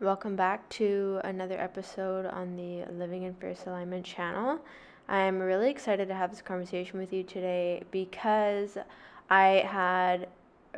Welcome back to another episode on the Living in Fierce Alignment channel. I'm really excited to have this conversation with you today because I had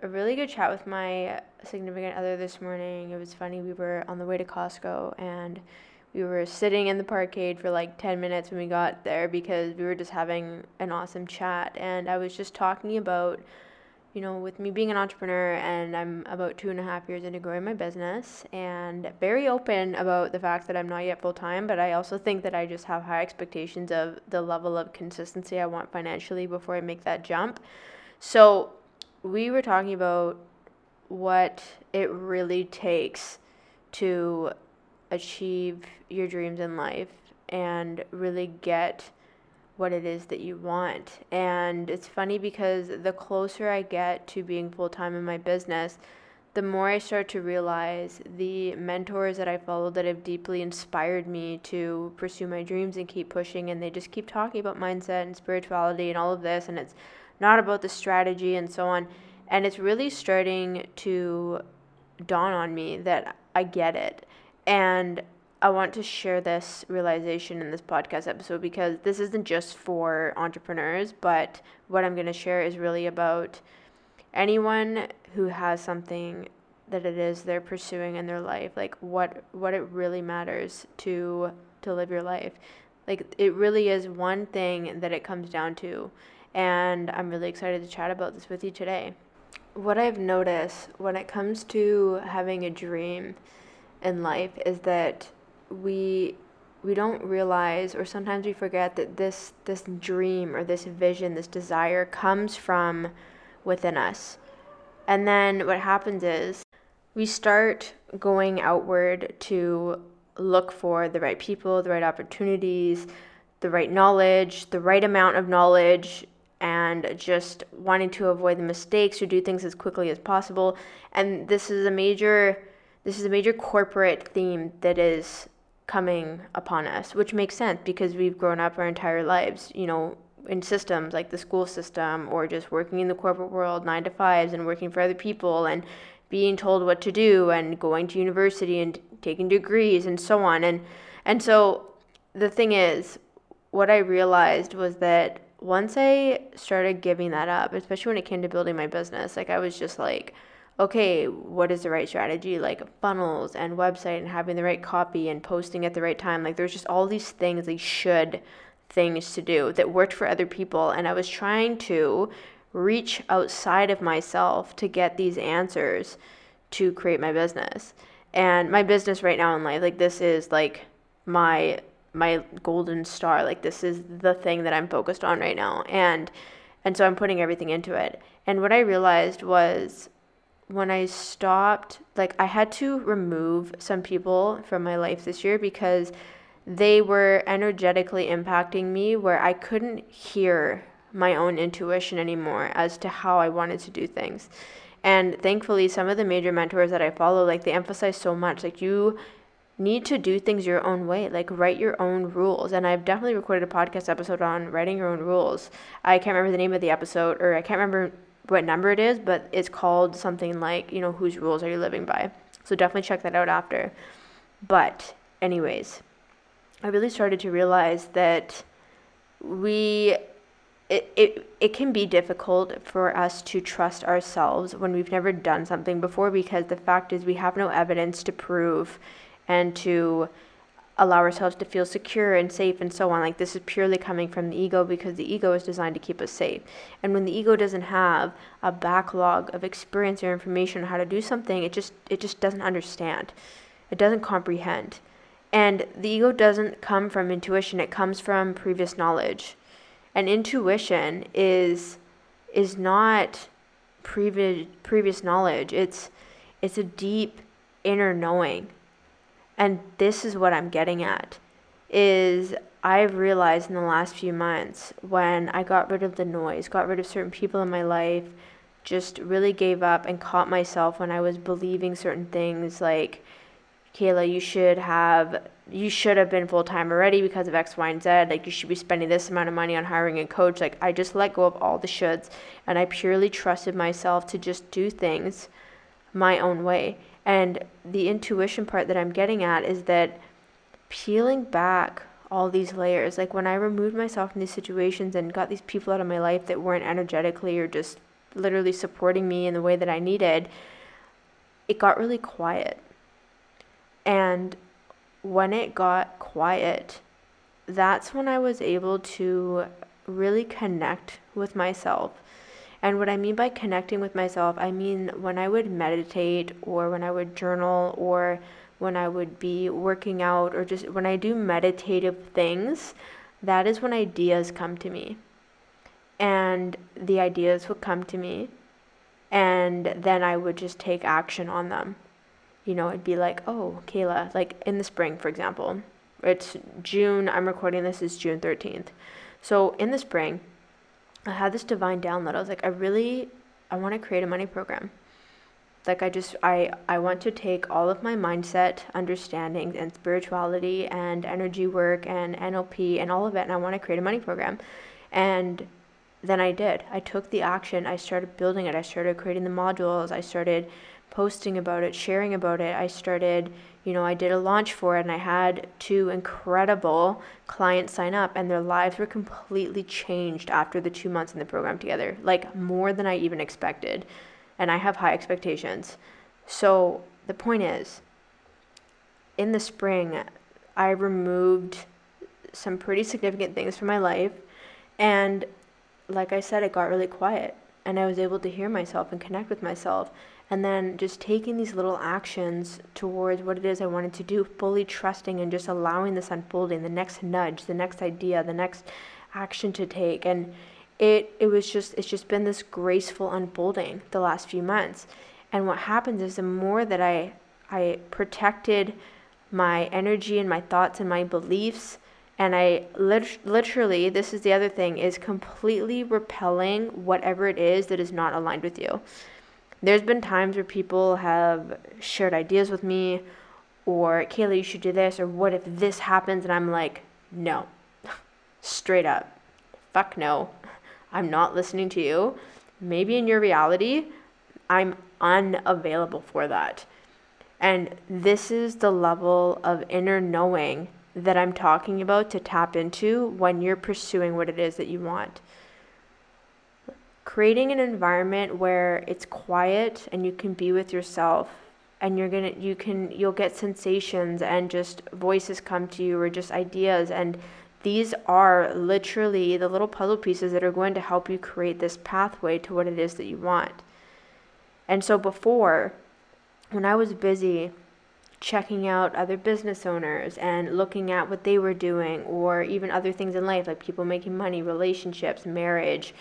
a really good chat with my significant other this morning. It was funny, we were on the way to Costco and we were sitting in the parkade for like 10 minutes when we got there because we were just having an awesome chat, and I was just talking about, you know, with me being an entrepreneur, and I'm about 2.5 years into growing my business, and very open about the fact that I'm not yet full-time, but I also think that I just have high expectations of the level of consistency I want financially before I make that jump. So we were talking about what it really takes to achieve your dreams in life and really get what it is that you want. And it's funny because the closer I get to being full-time in my business, the more I start to realize the mentors that I follow that have deeply inspired me to pursue my dreams and keep pushing, and they just keep talking about mindset and spirituality and all of this, and it's not about the strategy and so on. And it's really starting to dawn on me that I get it. And I want to share this realization in this podcast episode because this isn't just for entrepreneurs, but what I'm going to share is really about anyone who has something that it is they're pursuing in their life, like what it really matters to live your life. Like, it really is one thing that it comes down to, and I'm really excited to chat about this with you today. What I've noticed when it comes to having a dream in life is that we don't realize, or sometimes we forget, that this dream or this vision, this desire comes from within us. And then what happens is we start going outward to look for the right people, the right opportunities, the right knowledge, the right amount of knowledge, and just wanting to avoid the mistakes or do things as quickly as possible. And this is a major corporate theme that is coming upon us, which makes sense because we've grown up our entire lives, you know, in systems like the school system, or just working in the corporate world, 9-to-5s, and working for other people and being told what to do and going to university and taking degrees and so on. And so the thing is, what I realized was that once I started giving that up, especially when it came to building my business, like, I was just like, okay, what is the right strategy? Like funnels and website and having the right copy and posting at the right time. Like, there's just all these things, these should things to do that worked for other people. And I was trying to reach outside of myself to get these answers to create my business. And my business right now in life, like, this is like my golden star. Like, this is the thing that I'm focused on right now. And so I'm putting everything into it. And what I realized was, when I stopped, like, I had to remove some people from my life this year because they were energetically impacting me where I couldn't hear my own intuition anymore as to how I wanted to do things. And thankfully, some of the major mentors that I follow, like, they emphasize so much, like, you need to do things your own way, like, write your own rules. And I've definitely recorded a podcast episode on writing your own rules. I can't remember the name of the episode, or I can't remember what number it is, but it's called something like, you know, whose rules are you living by? So definitely check that out after. But anyways, I really started to realize that it can be difficult for us to trust ourselves when we've never done something before, because the fact is we have no evidence to prove and to allow ourselves to feel secure and safe and so on. Like, this is purely coming from the ego because the ego is designed to keep us safe. And when the ego doesn't have a backlog of experience or information on how to do something, it just doesn't understand. It doesn't comprehend. And the ego doesn't come from intuition, it comes from previous knowledge. And intuition is not previous knowledge. It's a deep inner knowing. And this is what I'm getting at, is I've realized in the last few months, when I got rid of the noise, got rid of certain people in my life, just really gave up and caught myself when I was believing certain things like, Kayla, you should have been full-time already because of X, Y, and Z. Like, you should be spending this amount of money on hiring a coach. Like, I just let go of all the shoulds, and I purely trusted myself to just do things my own way. And the intuition part that I'm getting at is that peeling back all these layers, like when I removed myself from these situations and got these people out of my life that weren't energetically or just literally supporting me in the way that I needed, it got really quiet. And when it got quiet, that's when I was able to really connect with myself. And what I mean by connecting with myself, I mean when I would meditate or when I would journal or when I would be working out or just when I do meditative things, that is when ideas come to me. And the ideas would come to me, and then I would just take action on them. You know, it'd be like, oh, Kayla, like in the spring, for example, it's June, I'm recording this, it's June 13th. So in the spring, I had this divine download. I was like, I want to create a money program. Like I want to take all of my mindset, understanding, and spirituality and energy work and NLP and all of it, and I want to create a money program. And then I did. I took the action. I started building it. I started creating the modules. I started posting about it, sharing about it. I started, I did a launch for it, and I had 2 incredible clients sign up, and their lives were completely changed after the 2 months in the program together, like more than I even expected. And I have high expectations. So the point is, in the spring, I removed some pretty significant things from my life. And like I said, it got really quiet, and I was able to hear myself and connect with myself. And then just taking these little actions towards what it is I wanted to do, fully trusting and just allowing this unfolding, the next nudge, the next idea, the next action to take. And it's just been this graceful unfolding the last few months. And what happens is the more that I protected my energy and my thoughts and my beliefs, and I literally, this is the other thing, is completely repelling whatever it is that is not aligned with you. There's been times where people have shared ideas with me, or Kayla, you should do this, or what if this happens? And I'm like, no, straight up, fuck no, I'm not listening to you. Maybe in your reality, I'm unavailable for that. And this is the level of inner knowing that I'm talking about to tap into when you're pursuing what it is that you want. Creating an environment where it's quiet and you can be with yourself, and you'll get sensations and just voices come to you or just ideas, and these are literally the little puzzle pieces that are going to help you create this pathway to what it is that you want. And so before, when I was busy checking out other business owners and looking at what they were doing, or even other things in life, like people making money, relationships, marriage,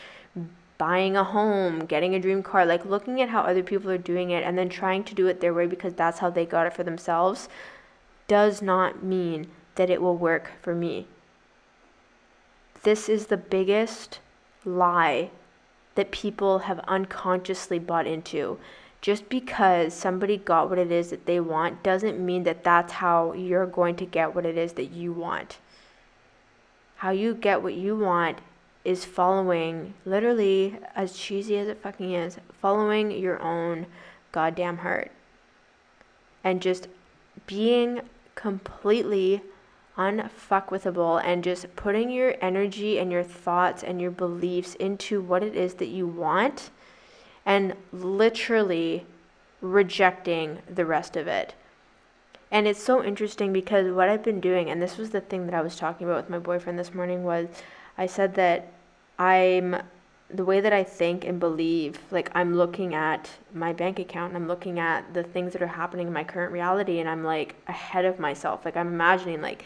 buying a home, getting a dream car, like looking at how other people are doing it and then trying to do it their way because that's how they got it for themselves, does not mean that it will work for me. This is the biggest lie that people have unconsciously bought into. Just because somebody got what it is that they want doesn't mean that that's how you're going to get what it is that you want. How you get what you want is following, literally, as cheesy as it fucking is, following your own goddamn heart. And just being completely unfuckwithable and just putting your energy and your thoughts and your beliefs into what it is that you want, and literally rejecting the rest of it. And it's so interesting because what I've been doing, and this was the thing that I was talking about with my boyfriend this morning, was I said that the way that I think and believe, like I'm looking at my bank account and I'm looking at the things that are happening in my current reality, and I'm like ahead of myself. Like I'm imagining like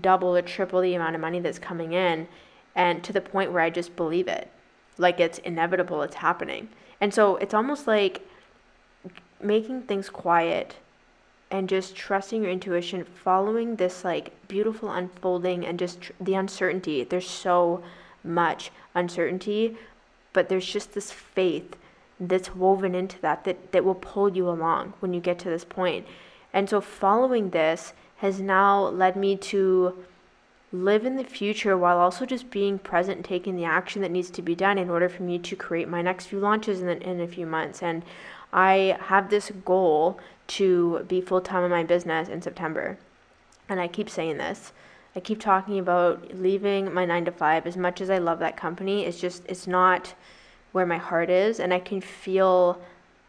double or triple the amount of money that's coming in, and to the point where I just believe it. Like it's inevitable, it's happening. And so it's almost like making things quiet and just trusting your intuition, following this like beautiful unfolding, and just the uncertainty. There's so much uncertainty, but there's just this faith that's woven into that will pull you along when you get to this point. And so following this has now led me to live in the future while also just being present and taking the action that needs to be done in order for me to create my next few launches in a few months. And I have this goal to be full-time in my business in September. And I keep saying this. I keep talking about leaving my 9-to-5. As much as I love that company, it's not where my heart is. And I can feel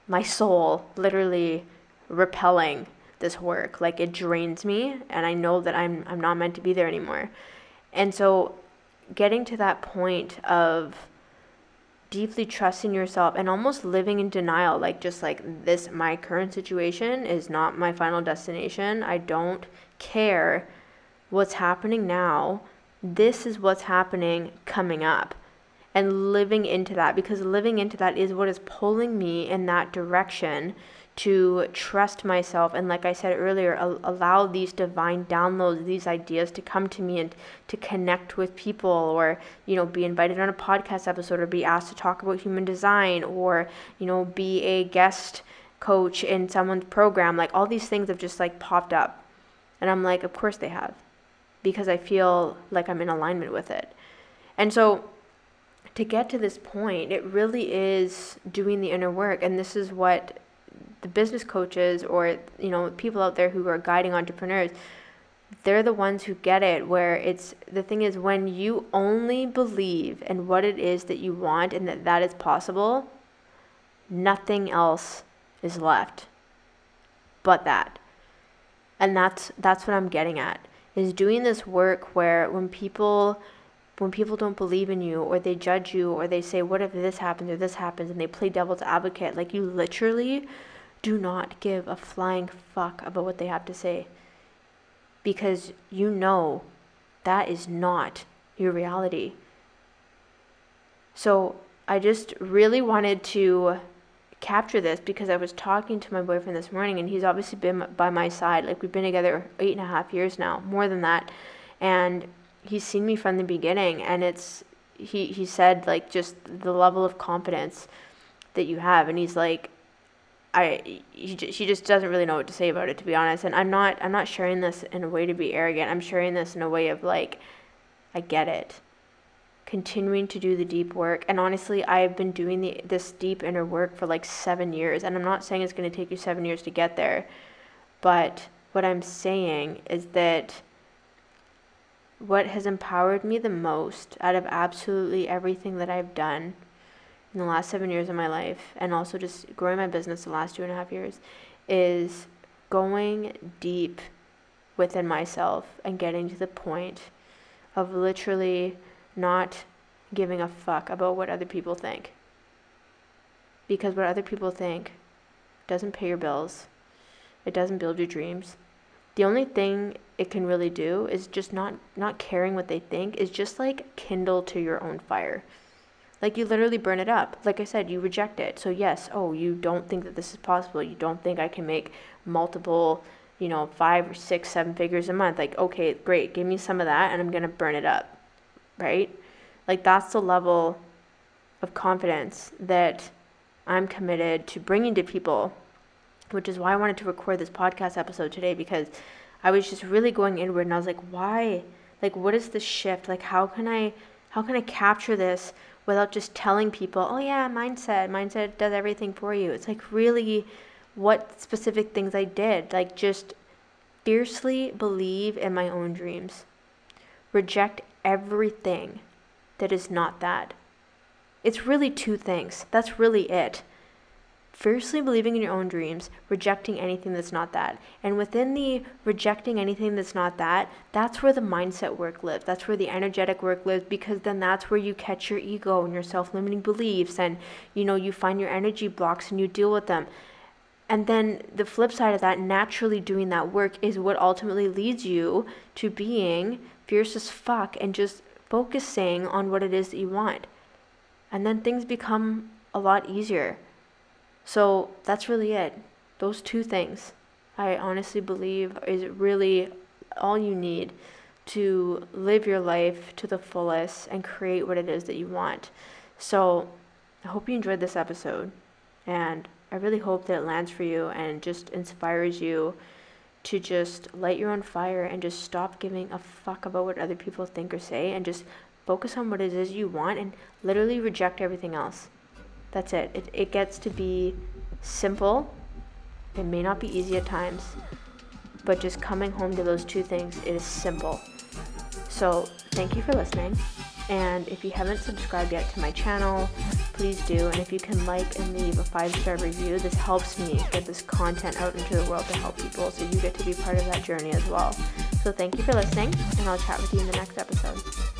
my soul literally repelling this work. Like, it drains me, and I know that I'm not meant to be there anymore. And so getting to that point of deeply trusting yourself and almost living in denial, my current situation is not my final destination. I don't care what's happening now. This is what's happening coming up, and living into that, because living into that is what is pulling me in that direction to trust myself. And like I said earlier, allow these divine downloads, these ideas to come to me and to connect with people, or, be invited on a podcast episode, or be asked to talk about human design, or, be a guest coach in someone's program. Like, all these things have just popped up. And I'm like, of course they have, because I feel like I'm in alignment with it. And so to get to this point, it really is doing the inner work. And this is what the business coaches, or people out there who are guiding entrepreneurs, they're the ones who get it. Where the thing is, when you only believe in what it is that you want and that is possible, nothing else is left but that. And that's what I'm getting at, is doing this work where when people don't believe in you, or they judge you, or they say, what if this happens or this happens, and they play devil's advocate, you literally do not give a flying fuck about what they have to say, because that is not your reality. So I just really wanted to capture this, because I was talking to my boyfriend this morning, and he's obviously been by my side. We've been together 8.5 years now, more than that, and he's seen me from the beginning, and he said, just the level of confidence that you have, and he's like, she just doesn't really know what to say about it, to be honest. And I'm not sharing this in a way to be arrogant. I'm sharing this in a way of I get it. Continuing to do the deep work. And honestly, I've been doing this deep inner work for 7 years, and I'm not saying it's going to take you 7 years to get there, but what I'm saying is that what has empowered me the most out of absolutely everything that I've done in the last 7 years of my life, and also just growing my business the last 2.5 years, is going deep within myself and getting to the point of literally not giving a fuck about what other people think. Because what other people think doesn't pay your bills. It doesn't build your dreams. The only thing it can really do is just not caring what they think is just kindle to your own fire. You literally burn it up. Like I said, you reject it. So yes, you don't think that this is possible. You don't think I can make multiple, 5 or 6, 7 figures a month. Okay, great. Give me some of that, and I'm going to burn it up. Right? That's the level of confidence that I'm committed to bringing to people, which is why I wanted to record this podcast episode today, because I was just really going inward, and I was why? What is the shift? How can I capture this without just telling people, oh yeah, mindset does everything for you? It's really what specific things I did. Just fiercely believe in my own dreams. Reject everything that is not that. It's really 2 things. That's really it. Fiercely believing in your own dreams, rejecting anything that's not that. And within the rejecting anything that's not that, that's where the mindset work lives. That's where the energetic work lives, because then that's where you catch your ego and your self-limiting beliefs, and, you find your energy blocks and you deal with them. And then the flip side of that, naturally doing that work, is what ultimately leads you to being fierce as fuck and just focusing on what it is that you want. And then things become a lot easier. So that's really it. Those 2 things. I honestly believe is really all you need to live your life to the fullest and create what it is that you want. So I hope you enjoyed this episode, and I really hope that it lands for you and just inspires you to just light your own fire and just stop giving a fuck about what other people think or say, and just focus on what it is you want and literally reject everything else. That's it. It gets to be simple. It may not be easy at times, but just coming home to those two things is simple. So thank you for listening, and if you haven't subscribed yet to my channel, please do, and if you can like and leave a 5-star review, this helps me get this content out into the world to help people, so you get to be part of that journey as well. So thank you for listening, and I'll chat with you in the next episode.